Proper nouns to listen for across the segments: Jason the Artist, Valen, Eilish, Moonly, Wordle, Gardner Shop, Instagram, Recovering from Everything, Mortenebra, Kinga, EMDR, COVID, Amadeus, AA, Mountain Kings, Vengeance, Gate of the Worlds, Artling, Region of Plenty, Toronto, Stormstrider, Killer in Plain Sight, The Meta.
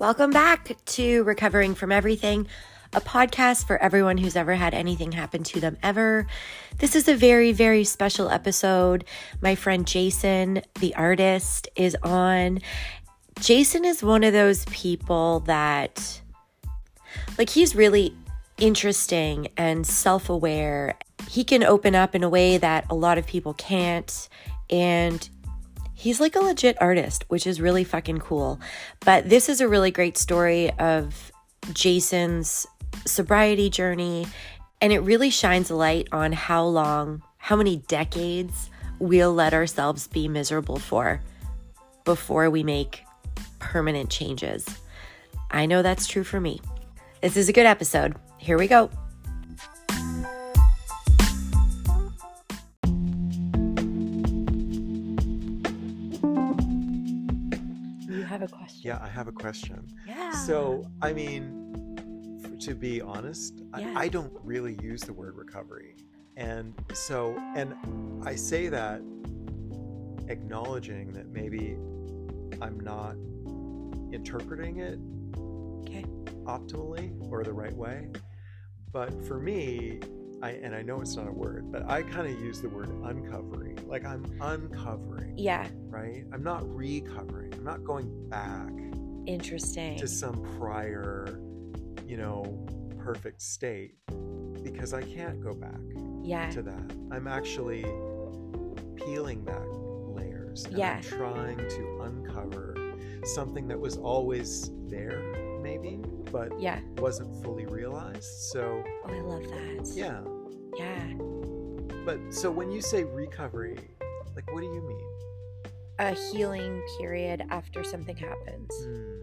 Welcome back to Recovering from Everything, a podcast for everyone who's ever had anything happen to them ever. This is a very, very special episode. My friend Jason, the artist, is on. Jason is one of those people that, he's really interesting and self-aware. He can open up in a way that a lot of people can't, and he's like a legit artist, which is really fucking cool. But this is a really great story of Jason's sobriety journey, and it really shines a light on how many decades we'll let ourselves be miserable for before we make permanent changes. I know that's true for me. This is a good episode. Here we go. A question. Yeah, I have a question. Yeah. So, I mean, to be honest, yeah. I don't really use the word recovery. And I say that acknowledging that maybe I'm not interpreting it optimally or the right way. But for me, I know it's not a word, but I kind of use the word uncovering. Like, I'm uncovering. Yeah. Right? I'm not recovering. I'm not going back. Interesting. To some prior, perfect state, because I can't go back. Yeah. To that. I'm actually peeling back layers. And yeah. I'm trying to uncover something that was always there, maybe, but yeah. wasn't fully realized. So. Oh, I love that. Yeah. Yeah. But so when you say recovery, what do you mean? A healing period after something happens. Mm.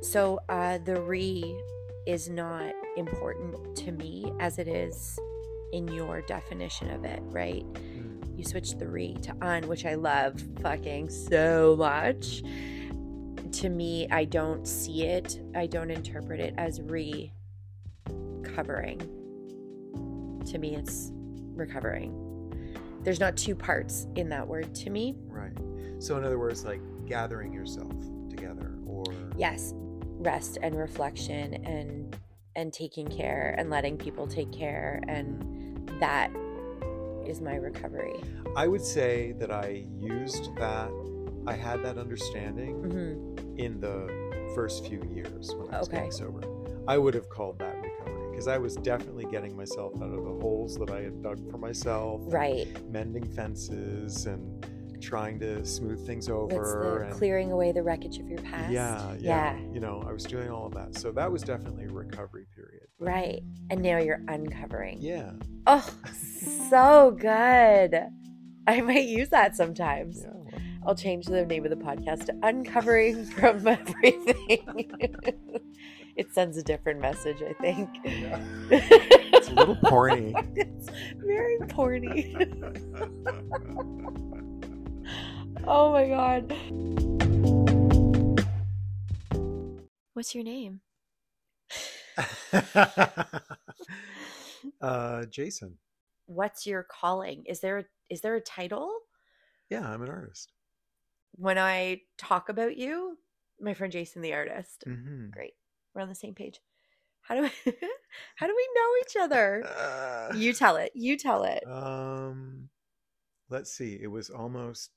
So the re is not important to me as it is in your definition of it, right? Mm. You switched the re to un, which I love fucking so much. To me, I don't see it. I don't interpret it as recovering. To me, it's recovering. There's not two parts in that word to me. Right. So in other words, gathering yourself together or... Yes. Rest and reflection and taking care and letting people take care. And that is my recovery. I would say that I used that. I had that understanding in the first few years when I was getting sober. I would have called that recovery because I was definitely getting myself out of the holes that I had dug for myself. Right. Mending fences and trying to smooth things over. It's clearing away the wreckage of your past. Yeah. I was doing all of that. So that was definitely a recovery period. But... Right. And now you're uncovering. Yeah. Oh, so good. I might use that sometimes. Yeah. Well. I'll change the name of the podcast to Uncovering from Everything. It sends a different message, I think. Yeah. It's a little porny. It's very porny. Oh my God. What's your name? Jason. What's your calling? Is there a title? Yeah, I'm an artist. When I talk about you, my friend Jason the artist. Mm-hmm. Great. We're on the same page. How do we know each other? You tell it. Let's see. It was almost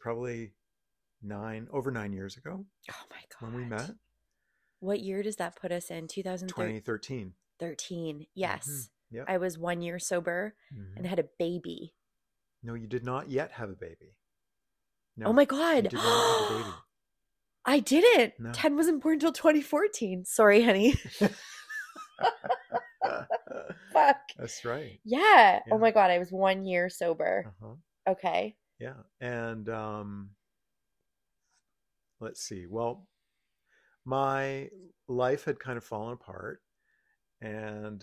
probably over 9 years ago. Oh my God. When we met. What year does that put us in? 2013. 13. Yes. Mm-hmm. Yep. I was 1 year sober and had a baby. No, you did not yet have a baby. No, oh my God. You did not have a baby. I didn't. No. 10 wasn't born until 2014. Sorry, honey. Fuck. That's right. Yeah. Oh my God. I was 1 year sober. Uh-huh. Okay. Yeah. And let's see. Well, my life had kind of fallen apart and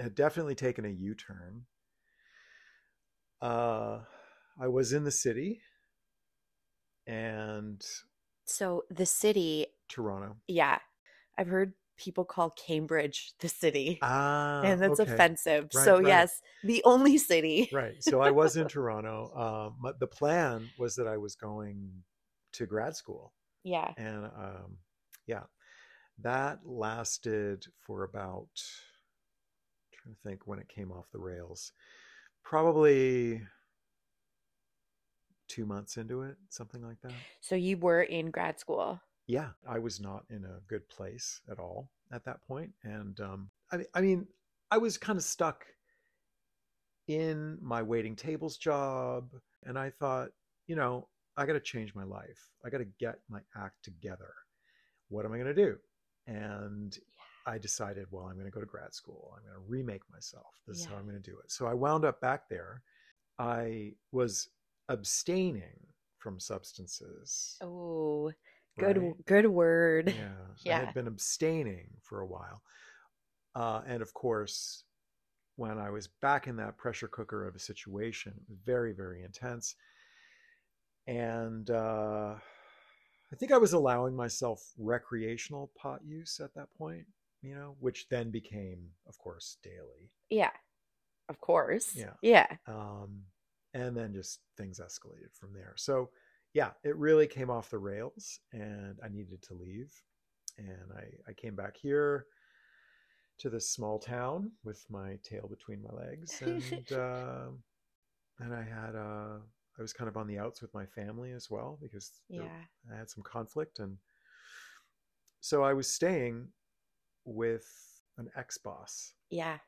had definitely taken a U-turn. I was in the city. And so the city, Toronto. Yeah. I've heard people call Cambridge the city. And that's offensive. Right, so yes, the only city. Right. So I was in Toronto. The plan was that I was going to grad school. Yeah. And yeah, that lasted for about, I'm trying to think when it came off the rails, probably 2 months into it, something like that. So you were in grad school. Yeah, I was not in a good place at all at that point. And I mean, I was kind of stuck in my waiting tables job. And I thought, you know, I got to change my life. I got to get my act together. What am I going to do? And yeah. I decided, well, I'm going to go to grad school. I'm going to remake myself. This is how I'm going to do it. So I wound up back there. I was abstaining from substances. Oh, good, right? Good word. Yeah. I had been abstaining for a while. And of course, when I was back in that pressure cooker of a situation, very, very intense. And I think I was allowing myself recreational pot use at that point, you know, which then became, of course, daily. Yeah, of course. Yeah. Yeah. And then just things escalated from there. So yeah, it really came off the rails and I needed to leave. And I came back here to this small town with my tail between my legs. And, and I had, I was kind of on the outs with my family as well, because I had some conflict. And so I was staying with an ex-boss. Yeah.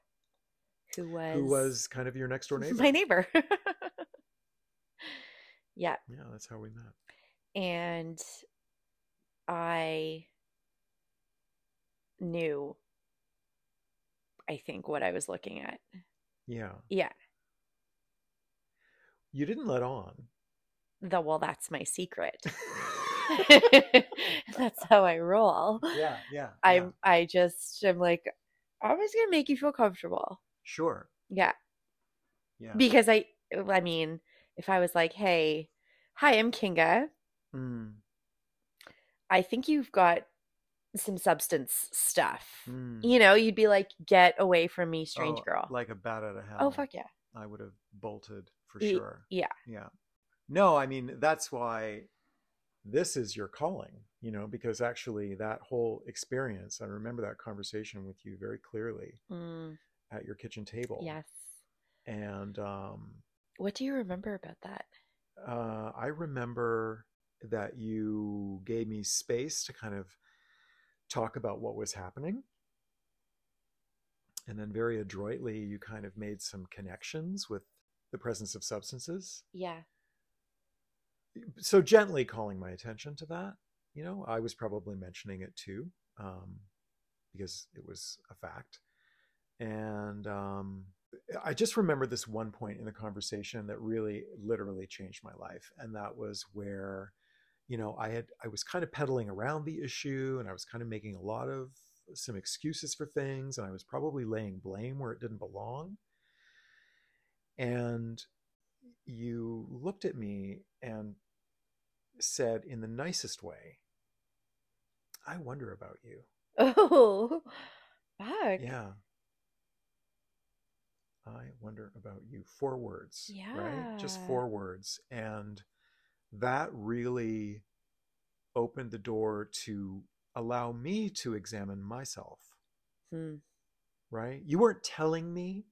Who was kind of your next door neighbor. My neighbor. Yeah. Yeah, that's how we met. And I knew, I think, what I was looking at. Yeah. Yeah. You didn't let on. Well, that's my secret. That's how I roll. Yeah, yeah. I'm like, I'm just going to make you feel comfortable. Sure. Yeah. Yeah. Because I mean, if I was like, hey, hi, I'm Kinga. Mm. I think you've got some substance stuff. Mm. You know, you'd be like, get away from me, strange girl. Like a bat out of hell. Oh, fuck yeah. I would have bolted for sure. Yeah. Yeah. No, I mean, that's why this is your calling, you know, because actually that whole experience, I remember that conversation with you very clearly. Mm. At your kitchen table. Yes. And what do you remember about that? I remember that you gave me space to kind of talk about what was happening. And then very adroitly, you kind of made some connections with the presence of substances. Yeah. So gently calling my attention to that. You know, I was probably mentioning it too, because it was a fact. And I just remember this one point in the conversation that really literally changed my life. And that was where, you know, I was kind of peddling around the issue, and I was kind of making a lot of some excuses for things. And I was probably laying blame where it didn't belong. And you looked at me and said in the nicest way, I wonder about you. Oh, fuck. Yeah. I wonder about you. 4 words, yeah. Right? Just 4 words. And that really opened the door to allow me to examine myself. Hmm. Right? You weren't telling me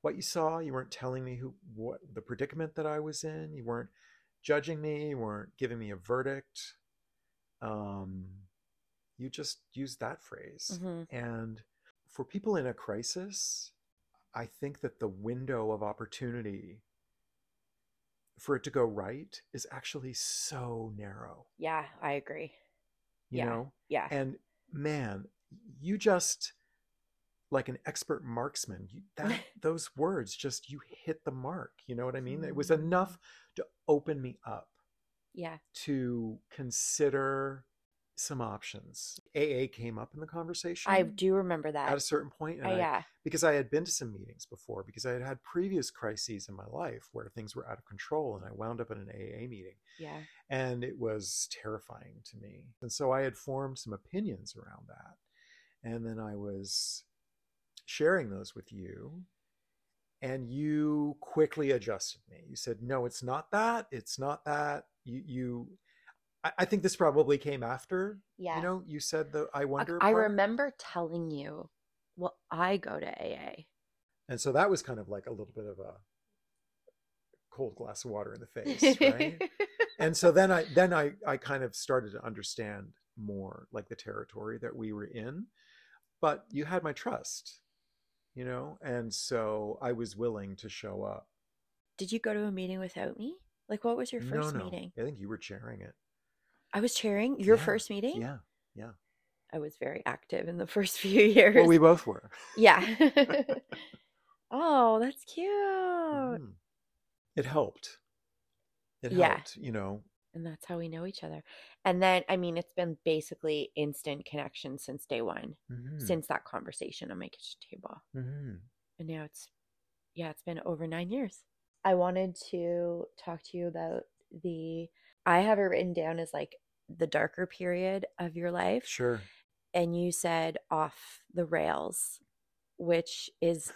what you saw. You weren't telling me what the predicament that I was in. You weren't judging me. You weren't giving me a verdict. You just used that phrase. Mm-hmm. And for people in a crisis, I think that the window of opportunity for it to go right is actually so narrow. Yeah, I agree. You know? Yeah. And man, you just, like an expert marksman, those words just, you hit the mark. You know what I mean? It was enough to open me up. Yeah. To consider some options. AA came up in the conversation. I do remember that. At a certain point. And because I had been to some meetings before, because I had had previous crises in my life where things were out of control, and I wound up in an AA meeting. Yeah. And it was terrifying to me. And so I had formed some opinions around that. And then I was sharing those with you. And you quickly adjusted me. You said, no, it's not that. It's not that. I think this probably came after. Yeah. You know, you said the I wonder part. I remember telling you, well, I go to AA. And so that was kind of like a little bit of a cold glass of water in the face, right? And so then I kind of started to understand more like the territory that we were in. But you had my trust. You know, and so I was willing to show up. Did you go to a meeting without me? Like, what was your first meeting? I think you were chairing it. I was chairing your first meeting? Yeah, yeah. I was very active in the first few years. Well, we both were. Yeah. Oh, that's cute. Mm. It helped. It helped, you know. And that's how we know each other. And then, I mean, it's been basically instant connection since day one, since that conversation on my kitchen table. And now it's been over 9 years. I wanted to talk to you about I have it written down as like the darker period of your life. Sure. And you said off the rails, which is,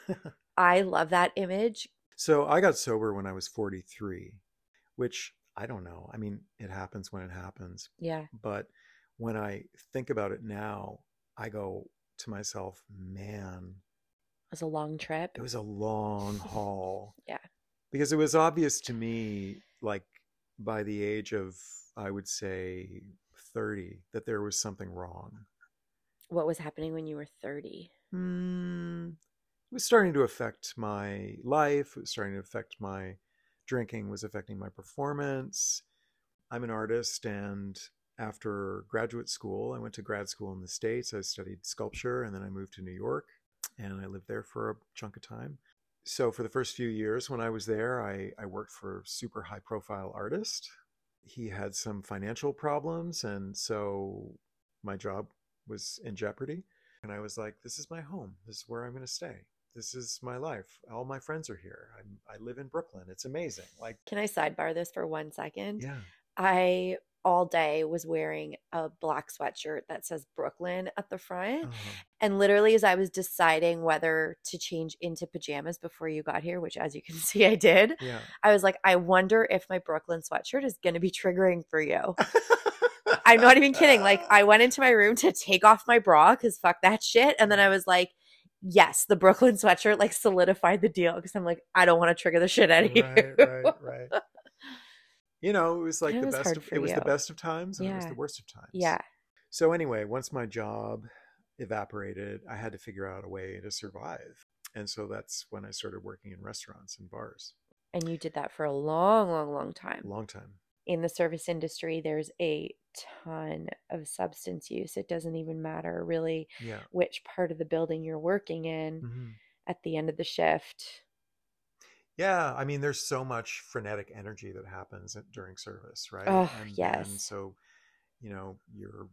I love that image. So I got sober when I was 43, which I don't know. I mean, it happens when it happens. Yeah. But when I think about it now, I go to myself, man. It was a long trip. It was a long haul. Yeah. Because it was obvious to me, like by the age of, I would say 30, that there was something wrong. What was happening when you were 30? It was starting to affect my life. It was starting to affect my drinking was affecting my performance. I'm an artist, and after graduate school, I went to grad school in the States. I studied sculpture, and then I moved to New York, and I lived there for a chunk of time. So for the first few years when I was there, I worked for a super high-profile artist. He had some financial problems, and so my job was in jeopardy. And I was like, this is my home. This is where I'm going to stay. This is my life. All my friends are here. I live in Brooklyn. It's amazing. Like, can I sidebar this for 1 second? Yeah. I all day was wearing a black sweatshirt that says Brooklyn at the front. And literally as I was deciding whether to change into pajamas before you got here, which as you can see, I did. Yeah. I was like, I wonder if my Brooklyn sweatshirt is going to be triggering for you. I'm not even kidding. Like, I went into my room to take off my bra because fuck that shit. And then I was like, yes, the Brooklyn sweatshirt like solidified the deal because I'm like, I don't want to trigger the shit out of you. Right. You know, it was like the best of times and it was the worst of times. Yeah. So anyway, once my job evaporated, I had to figure out a way to survive. And so that's when I started working in restaurants and bars. And you did that for a long, long, long time. Long time. In the service industry, there's a ton of substance use. It doesn't even matter really which part of the building you're working in at the end of the shift. Yeah. I mean, there's so much frenetic energy that happens during service, right? Oh, yes. And so, you know, you're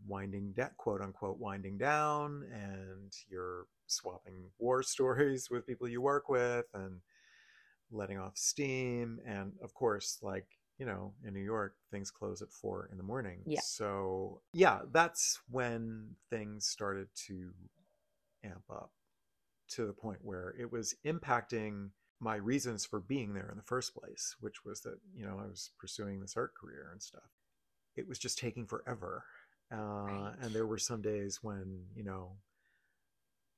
quote unquote, winding down, and you're swapping war stories with people you work with and letting off steam. And of course, like, you know, in New York, things close at 4 a.m. Yeah. So yeah, that's when things started to amp up to the point where it was impacting my reasons for being there in the first place, which was that, you know, I was pursuing this art career and stuff. It was just taking forever. Right. And there were some days when, you know,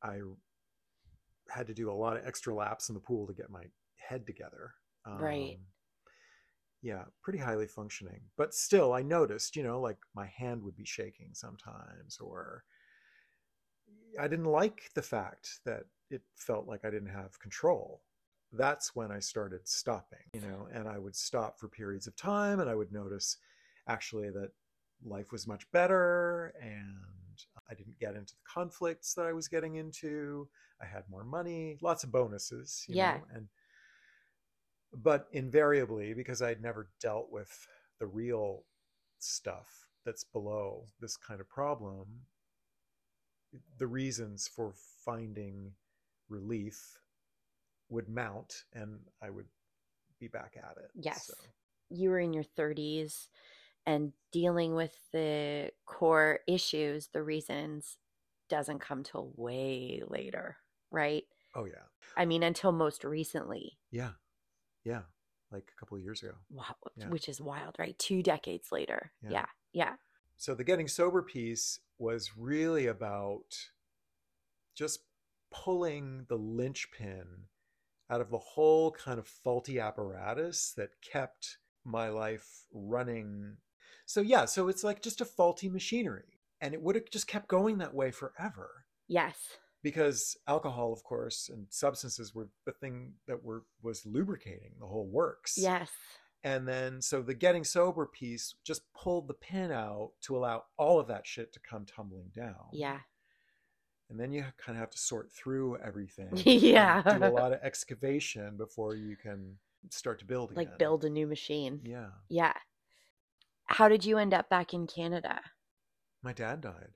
I had to do a lot of extra laps in the pool to get my head together. Right. Yeah, pretty highly functioning. But still, I noticed, you know, like my hand would be shaking sometimes, or I didn't like the fact that it felt like I didn't have control. That's when I started stopping, you know, and I would stop for periods of time, and I would notice actually that life was much better, and I didn't get into the conflicts that I was getting into. I had more money, lots of bonuses, you know, But invariably, because I'd never dealt with the real stuff that's below this kind of problem, the reasons for finding relief would mount, and I would be back at it. Yes. So. You were in your 30s and dealing with the core issues, the reasons, doesn't come till way later, right? Oh, yeah. I mean, until most recently. Yeah. Yeah. Like a couple of years ago. Wow. Yeah. Which is wild, right? 2 decades later. Yeah. Yeah. Yeah. So the getting sober piece was really about just pulling the linchpin out of the whole kind of faulty apparatus that kept my life running. So yeah, so it's like just a faulty machinery, and it would have just kept going that way forever. Yes. Because alcohol, of course, and substances were the thing that was lubricating the whole works. Yes. And then, so the getting sober piece just pulled the pin out to allow all of that shit to come tumbling down. Yeah. And then you kind of have to sort through everything. Yeah. Do a lot of excavation before you can start to build again. Like build a new machine. Yeah. Yeah. How did you end up back in Canada? My dad died.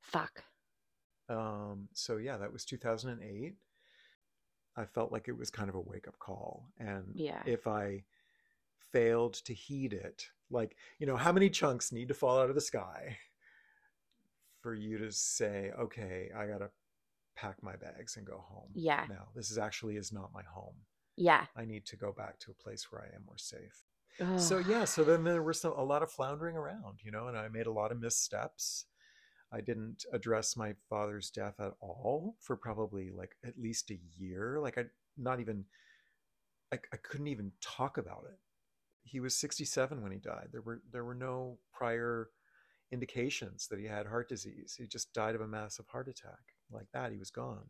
Fuck. So yeah, that was 2008. I felt like it was kind of a wake-up call, and yeah, if I failed to heed it, like, you know, how many chunks need to fall out of the sky for you to say, okay, I gotta pack my bags and go home? Yeah. Now this is actually is not my home. Yeah. I need to go back to a place where I am more safe. Ugh. So yeah, so then there was a lot of floundering around, you know, and I made a lot of missteps. I didn't address my father's death at all for probably like at least a year. Like I couldn't even talk about it. He was 67 when he died. There were no prior indications that he had heart disease. He just died of a massive heart attack. Like that, he was gone.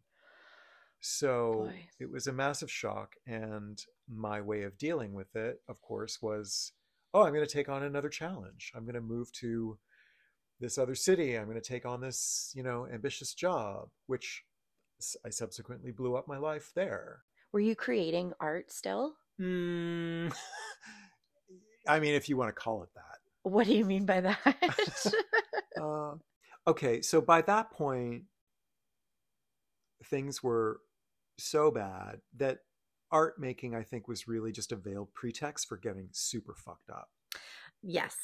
So Boy. It was a massive shock. And my way of dealing with it, of course, was, oh, I'm going to take on another challenge. I'm going to move to this other city. I'm going to take on this, you know, ambitious job, which I subsequently blew up my life there. Were you creating art still? I mean, if you want to call it that. What do you mean by that? Okay. So by that point, things were so bad that art making, I think, was really just a veiled pretext for getting super fucked up. Yes.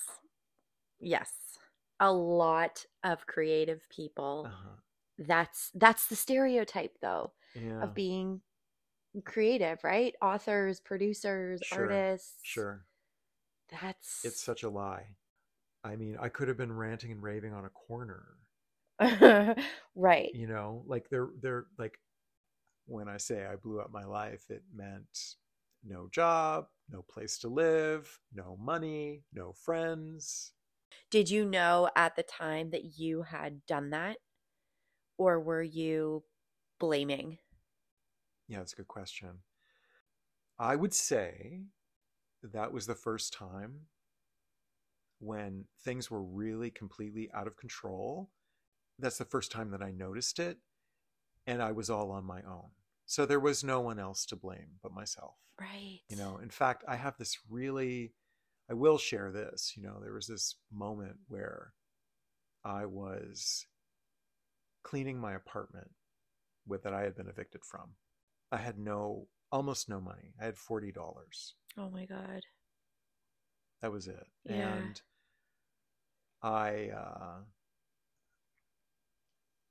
Yes. A lot of creative people. Uh-huh. That's the stereotype, though, yeah, of being creative, right? Authors, producers, sure, artists. Sure. It's such a lie. I mean, I could have been ranting and raving on a corner. Right. You know, like they're like, when I say I blew up my life, it meant no job, no place to live, no money, no friends. Did you know at the time that you had done that, or were you blaming? Yeah, that's a good question. I would say that was the first time when things were really completely out of control. That's the first time that I noticed it, and I was all on my own. So there was no one else to blame but myself. Right. You know, in fact, I have this really... I will share this, you know, there was this moment where I was cleaning my apartment that I had been evicted from. I had almost no money. I had $40. Oh my God. That was it. Yeah. And I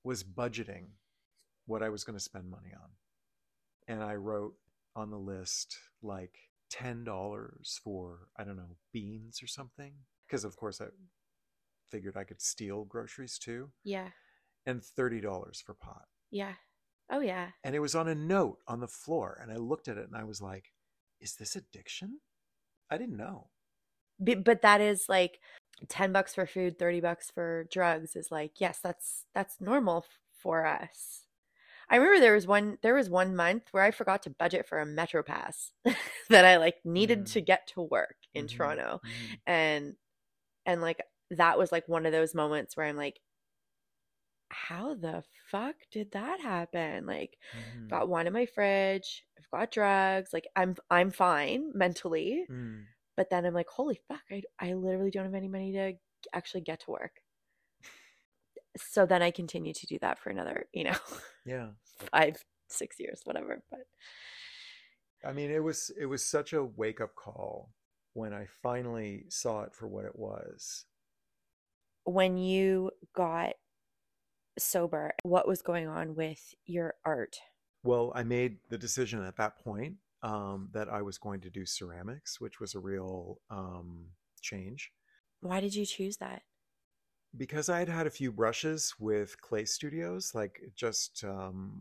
was budgeting what I was going to spend money on. And I wrote on the list, like, $10 for, I don't know, beans or something. Because, of course, I figured I could steal groceries too. Yeah. And $30 for pot. Yeah. Oh, yeah. And it was on a note on the floor. And I looked at it and I was like, is this addiction? I didn't know. But that is like $10 for food, $30 for drugs is like, yes, that's normal for us. I remember there was one month where I forgot to budget for a Metro Pass that I like needed to get to work in Toronto. And like that was like one of those moments where I'm like, how the fuck did that happen? Like got wine in my fridge, I've got drugs, like I'm fine mentally. But then I'm like, holy fuck, I literally don't have any money to actually get to work. So then I continued to do that for another, you know, yeah, 5-6 years, whatever. But I mean, it was such a wake up call when I finally saw it for what it was. When you got sober, what was going on with your art? Well, I made the decision at that point that I was going to do ceramics, which was a real change. Why did you choose that? Because I had had a few brushes with clay studios, like just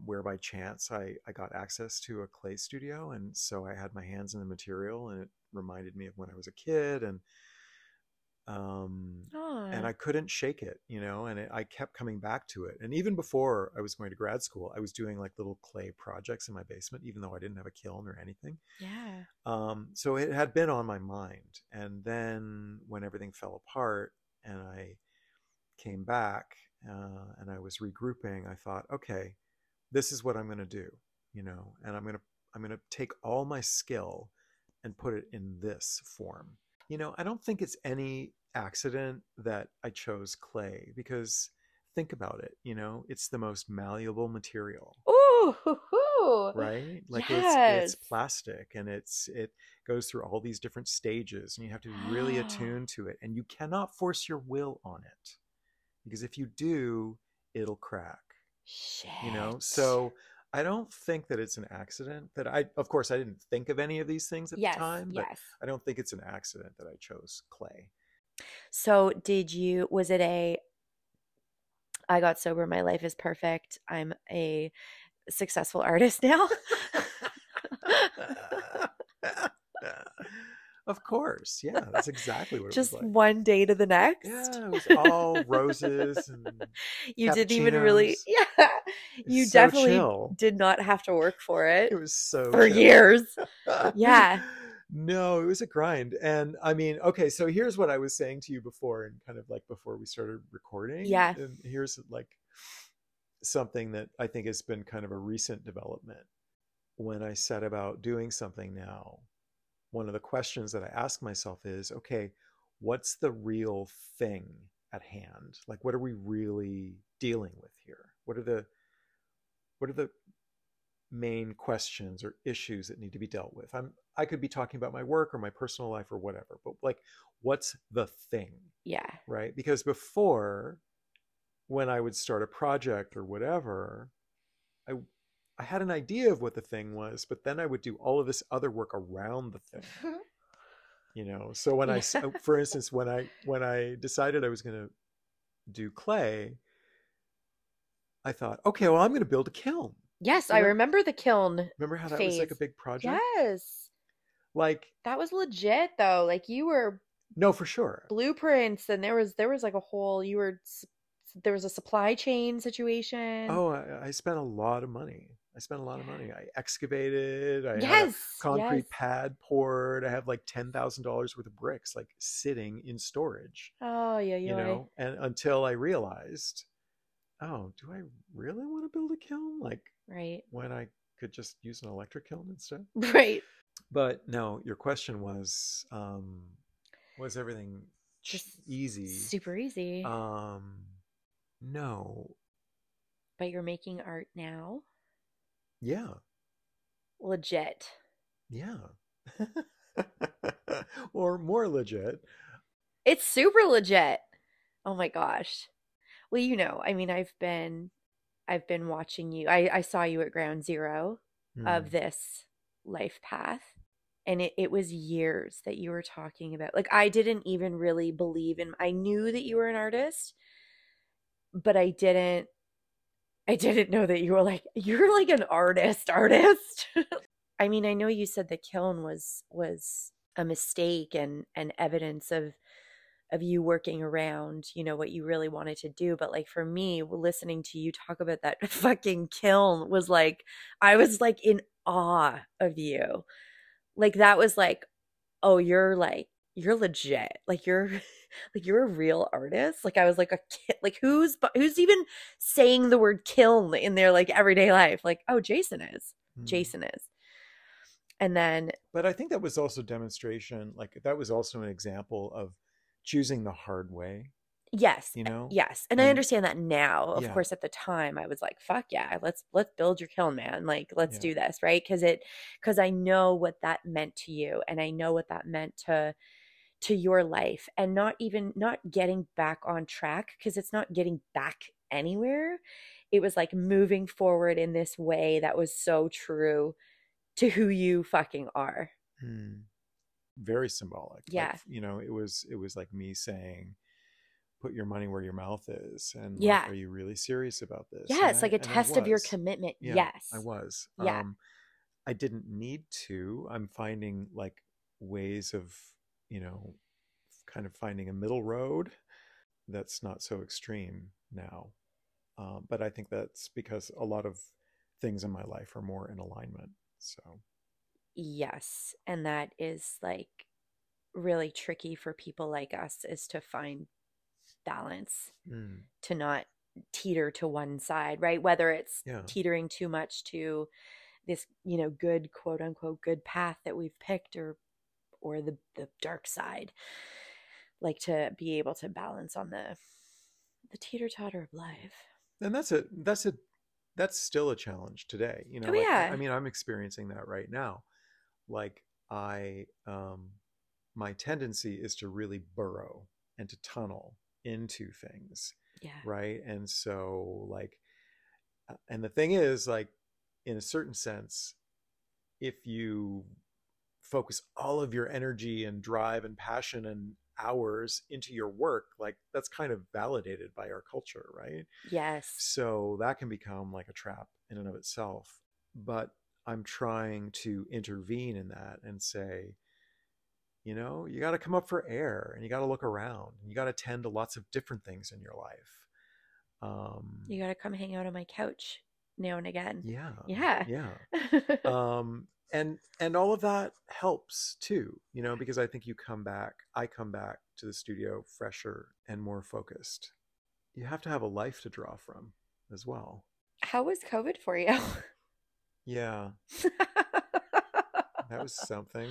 where by chance I got access to a clay studio. And so I had my hands in the material and it reminded me of when I was a kid, and and I couldn't shake it, you know, and I kept coming back to it. And even before I was going to grad school, I was doing like little clay projects in my basement, even though I didn't have a kiln or anything. Yeah. So it had been on my mind. And then when everything fell apart and I came back and I was regrouping, I thought, okay, this is what I'm going to do, you know, and I'm going to take all my skill and put it in this form. You know, I don't think it's any accident that I chose clay, because think about it, you know, it's the most malleable material. Ooh, hoo, hoo. Right? Like yes. It's plastic, and it goes through all these different stages, and you have to be really attuned to it, and you cannot force your will on it, because if you do, it'll crack. Shit. You know, so I don't think that it's an accident that of course, I didn't think of any of these things at the time, but I don't think it's an accident that I chose clay. So was it I got sober, my life is perfect, I'm a successful artist now? Of course. Yeah, that's exactly what it was like. Just one day to the next. Yeah, it was all roses and you didn't even really you so definitely chill. Did not have to work for it. It was so for chill. Years. Yeah. No, it was a grind. And I mean, okay, so here's what I was saying to you before, and kind of like before we started recording. Yeah. And here's like something that I think has been kind of a recent development. When I set about doing something now, one of the questions that I ask myself is, okay, what's the real thing at hand? Like, what are we really dealing with here? What are the main questions or issues that need to be dealt with? I could be talking about my work or my personal life or whatever, but like, what's the thing? Yeah. Right? Because before, when I would start a project or whatever, I had an idea of what the thing was, but then I would do all of this other work around the thing, you know? So when I, for instance, when I decided I was going to do clay, I thought, okay, well, I'm going to build a kiln. Yes. I remember the kiln. Remember how that was like a big project? Yes. Like that was legit though. Like you were. No, for sure. Blueprints. And there was like a whole, there was a supply chain situation. Oh, I spent a lot of money. I excavated. I had a concrete pad poured. I have like $10,000 worth of bricks like sitting in storage. Oh, yeah. You know, and until I realized, oh, do I really want to build a kiln? Like when I could just use an electric kiln instead. Right. But no, your question was everything just easy? Super easy. No. But you're making art now? Yeah. Legit. Yeah. Or more legit. It's super legit. Oh my gosh. Well, you know, I mean, I've been watching you. I saw you at ground zero of this life path. And it was years that you were talking about, like, I didn't even really believe I knew that you were an artist, but I didn't know that you were like, you're like an artist. I mean, I know you said the kiln was a mistake and evidence of you working around, you know, what you really wanted to do. But like for me, listening to you talk about that fucking kiln was like, I was like in awe of you. Like that was like, oh, you're legit. Like you're a real artist. Like I was like a kid, like who's even saying the word kiln in their like everyday life? Like, oh, Jason is. Jason is. And then, but I think that was also demonstration. Like that was also an example of choosing the hard way. Yes. You know? Yes. And I understand that now. Of course, at the time I was like, fuck yeah, let's build your kiln, man. Like, let's do this. Right. Cause I know what that meant to you, and I know what that meant to your life, and not getting back on track, because it's not getting back anywhere. it was like moving forward in this way that was so true to who you fucking are. Mm. Very symbolic. Yeah. Like, you know, it was like me saying, put your money where your mouth is. And yeah. Like, are you really serious about this? Yeah. And it's like a test of your commitment. Yeah, yes. I was. Yeah. I didn't need to. I'm finding like ways of, you know, kind of finding a middle road that's not so extreme now. But I think that's because a lot of things in my life are more in alignment. So. Yes. And that is like really tricky for people like us, is to find balance, to not teeter to one side, right? Whether it's teetering too much to this, you know, good, quote unquote, good path that we've picked, or the dark side, like to be able to balance on the teeter-totter of life. And that's still a challenge today, you know. Oh, like, yeah. I mean, I'm experiencing that right now. Like my tendency is to really burrow and to tunnel into things. Yeah. Right. And so like, and the thing is, like, in a certain sense, if you focus all of your energy and drive and passion and hours into your work, like that's kind of validated by our culture, right? Yes. So that can become like a trap in and of itself. But I'm trying to intervene in that and say, you know, you got to come up for air, and you got to look around, and you got to tend to lots of different things in your life. You got to come hang out on my couch now and again. Yeah. Yeah. Yeah. And all of that helps too, you know, because I think I come back to the studio fresher and more focused. You have to have a life to draw from as well. How was COVID for you? Yeah. That was something.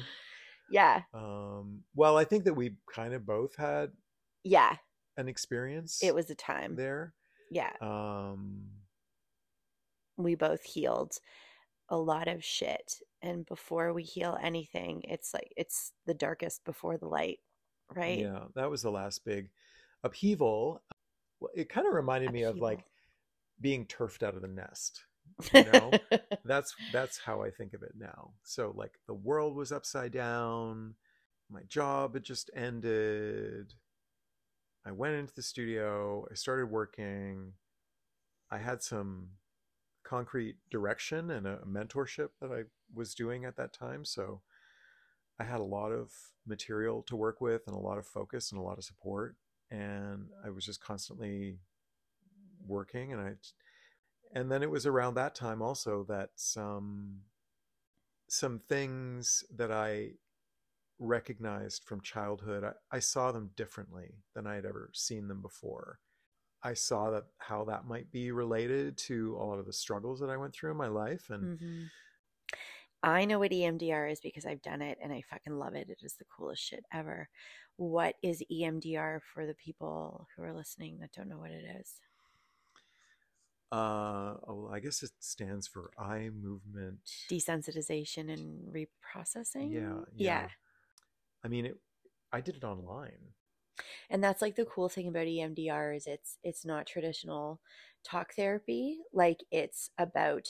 Yeah. Well, I think that we kind of both had an experience. It was a time there. Yeah. We both healed a lot of shit, and before we heal anything, it's like it's the darkest before the light, right? Yeah, that was the last big upheaval. It kind of reminded me of like being turfed out of the nest, you know. that's how I think of it now. So like the world was upside down, my job had just ended, I went into the studio, I started working, I had some concrete direction and a mentorship that I was doing at that time. So I had a lot of material to work with and a lot of focus and a lot of support. And I was just constantly working. And then it was around that time also that some things that I recognized from childhood, I saw them differently than I had ever seen them before. I saw that how that might be related to a lot of the struggles that I went through in my life. And mm-hmm. I know what EMDR is because I've done it and I fucking love it. It is the coolest shit ever. What is EMDR for the people who are listening that don't know what it is? I guess it stands for eye movement desensitization and reprocessing. Yeah. Yeah. I mean, I did it online. And that's like the cool thing about EMDR is it's not traditional talk therapy. Like it's about,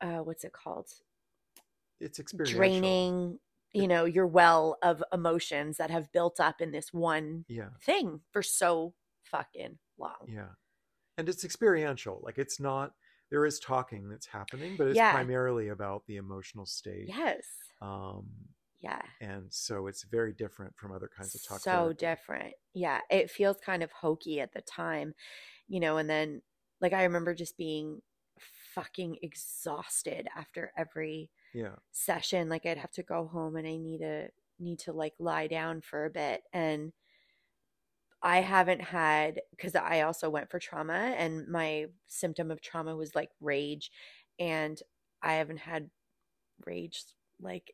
what's it called? It's experiential. Draining, you know, your well of emotions that have built up in this one thing for so fucking long. Yeah. And it's experiential. Like it's not, there is talking that's happening, but it's primarily about the emotional state. Yes. Yeah. And so it's very different from other kinds of talk therapy. So different. Yeah. It feels kind of hokey at the time, you know, and then like I remember just being fucking exhausted after every session. Like I'd have to go home and I need to like lie down for a bit. And I haven't had, because I also went for trauma and my symptom of trauma was like rage, and I haven't had rage like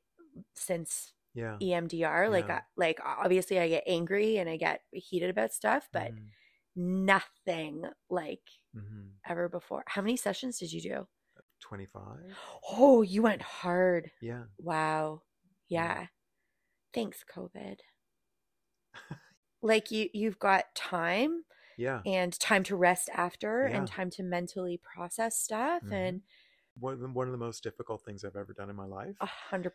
since EMDR. Like like obviously I get angry and I get heated about stuff, but nothing like ever before. How many sessions did you do? 25. Oh, you went hard. Yeah. Wow. Yeah. Thanks, COVID. Like you've got time Yeah. And time to rest after, and time to mentally process stuff. Mm-hmm. And one of the most difficult things I've ever done in my life. 100%.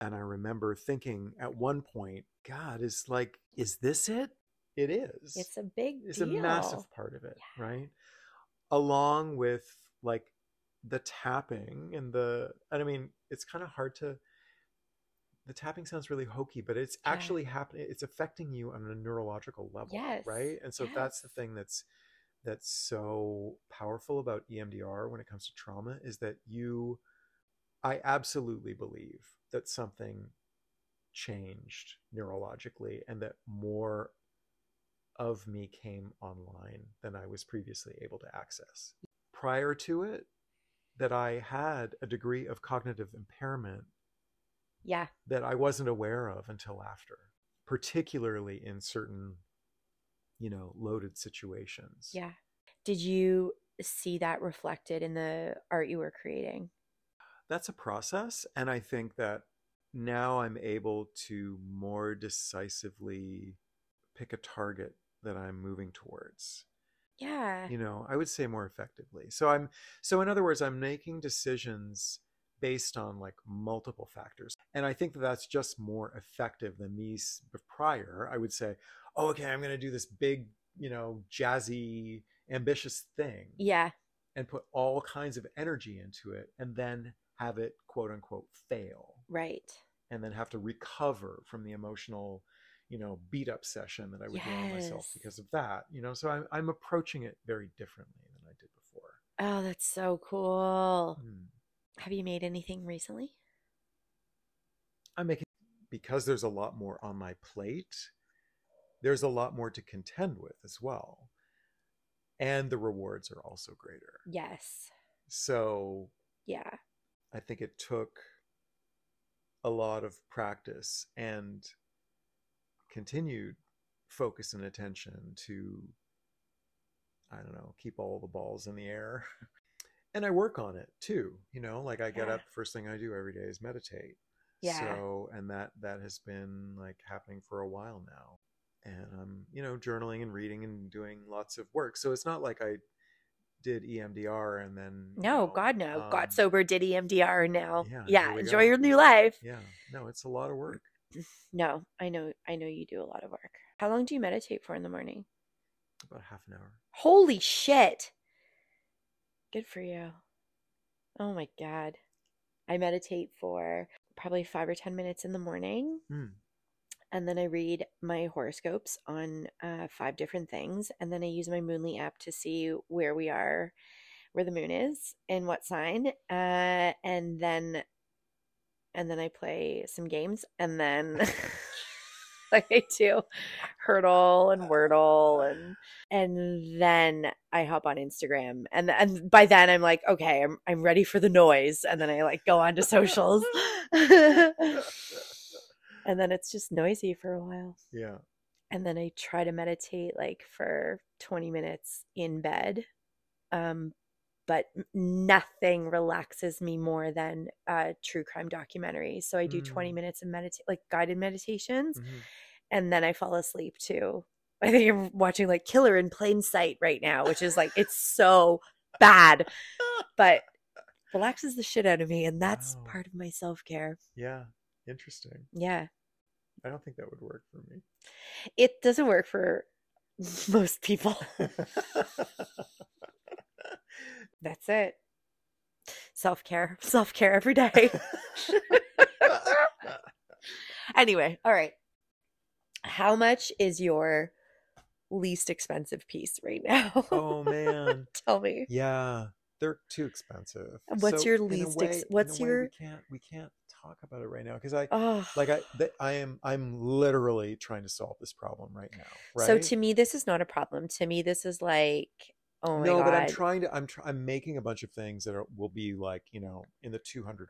And I remember thinking at one point, God, it's like, is this it? It is. It's a big deal. It's a massive part of it, right? Along with like the tapping and I mean, it's kind of hard to, the tapping sounds really hokey, but it's actually happening. It's affecting you on a neurological level, right? And so that's the thing that's so powerful about EMDR when it comes to trauma, is that I absolutely believe that something changed neurologically and that more of me came online than I was previously able to access. Prior to it, that I had a degree of cognitive impairment that I wasn't aware of until after, particularly in certain, you know, loaded situations. Yeah. Did you see that reflected in the art you were creating? That's a process. And I think that now I'm able to more decisively pick a target that I'm moving towards. Yeah. You know, I would say more effectively. So in other words, I'm making decisions based on like multiple factors. And I think that that's just more effective than me prior. I would say, oh, okay, I'm going to do this big, you know, jazzy, ambitious thing. Yeah. And put all kinds of energy into it and then have it, quote unquote, fail. Right. And then have to recover from the emotional, you know, beat up session that I would do on myself because of that, you know, so I'm approaching it very differently than I did before. Oh, that's so cool. Mm. Have you made anything recently? I'm making, because there's a lot more on my plate, there's a lot more to contend with as well. And the rewards are also greater. Yes. So yeah, I think it took a lot of practice and continued focus and attention to, I don't know, keep all the balls in the air. And I work on it too, you know, like I get up, first thing I do every day is meditate. Yeah. So, and that has been like happening for a while now. And I'm, you know, journaling and reading and doing lots of work. So it's not like I did EMDR and then. No, you know, God, no. Got sober, did EMDR now. Yeah. Enjoy your new life. Yeah. No, it's a lot of work. No, I know you do a lot of work. How long do you meditate for in the morning? About half an hour. Holy shit. Good for you. Oh my God. I meditate for probably 5 or 10 minutes in the morning. Mm. And then I read my horoscopes on 5 different things. And then I use my Moonly app to see where we are, where the moon is and what sign. And then I play some games, and then like I do Hurdle and Wordle, and then I hop on Instagram, and by then I'm like, okay, I'm ready for the noise, and then I like go on to socials, and then it's just noisy for a while. Yeah. And then I try to meditate like for 20 minutes in bed, but nothing relaxes me more than true crime documentaries. So I do 20 minutes of like guided meditations, and then I fall asleep too. I think I'm watching like Killer in Plain Sight right now, which is like, it's so bad, but relaxes the shit out of me. And that's part of my self-care. Yeah. Interesting. Yeah. I don't think that would work for me. It doesn't work for most people. That's it. Self-care. Self-care every day. Anyway, all right. How much is your least expensive piece right now? Oh, man. Tell me. Yeah, they're too expensive. What's your least expensive? What's your... We can't talk about it right now because I'm literally trying to solve this problem right now. Right? So to me, this is not a problem. To me, this is like... Oh my God. No, but I'm trying to, I'm making a bunch of things that will be like, you know, in the $200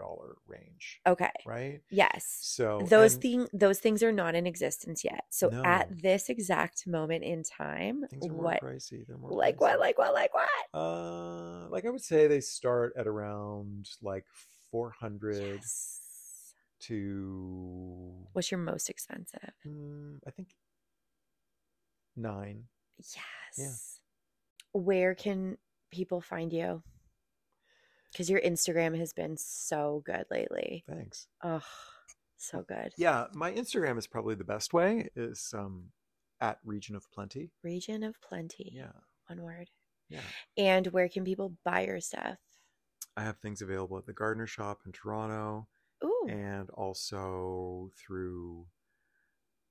range. Okay. Right? Yes. So those things are not in existence yet. So at this exact moment in time, things are more pricey. They're more like pricey. Like what? Like I would say they start at around like $400 to. What's your most expensive? I think $900. Yes. Yeah. Where can people find you? Because your Instagram has been so good lately. Thanks. Oh, so good. Yeah. My Instagram is probably the best way, is at Region of Plenty. Region of Plenty. Yeah. One word. Yeah. And where can people buy your stuff? I have things available at the Gardner Shop in Toronto. Ooh. And also through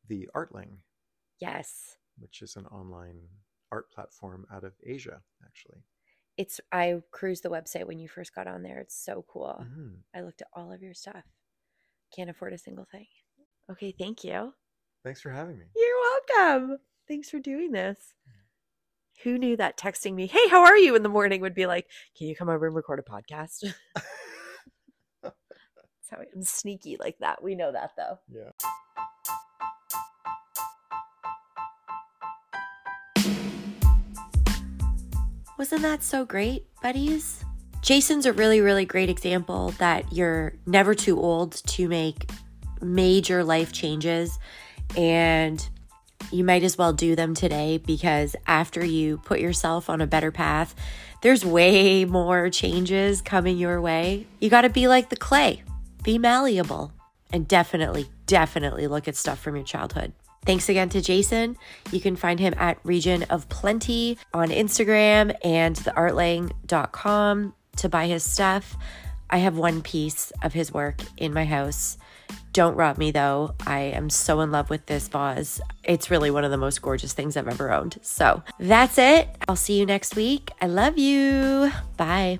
the Artling. Yes. Which is an online art platform out of Asia, actually. I cruised the website when you first got on there. It's so cool. Mm-hmm. I looked at all of your stuff. Can't afford a single thing. Okay, thank you. Thanks for having me. You're welcome. Thanks for doing this. Who knew that texting me, hey, how are you, in the morning would be like, can you come over and record a podcast? So I'm sneaky like that. We know that, though. Yeah. Wasn't that so great, buddies? Jason's a really, really great example that you're never too old to make major life changes, and you might as well do them today, because after you put yourself on a better path, there's way more changes coming your way. You got to be like the clay, be malleable, and definitely, definitely look at stuff from your childhood. Thanks again to Jason. You can find him at Region of Plenty on Instagram and theartling.com to buy his stuff. I have one piece of his work in my house. Don't rob me, though. I am so in love with this vase. It's really one of the most gorgeous things I've ever owned. So that's it. I'll see you next week. I love you. Bye.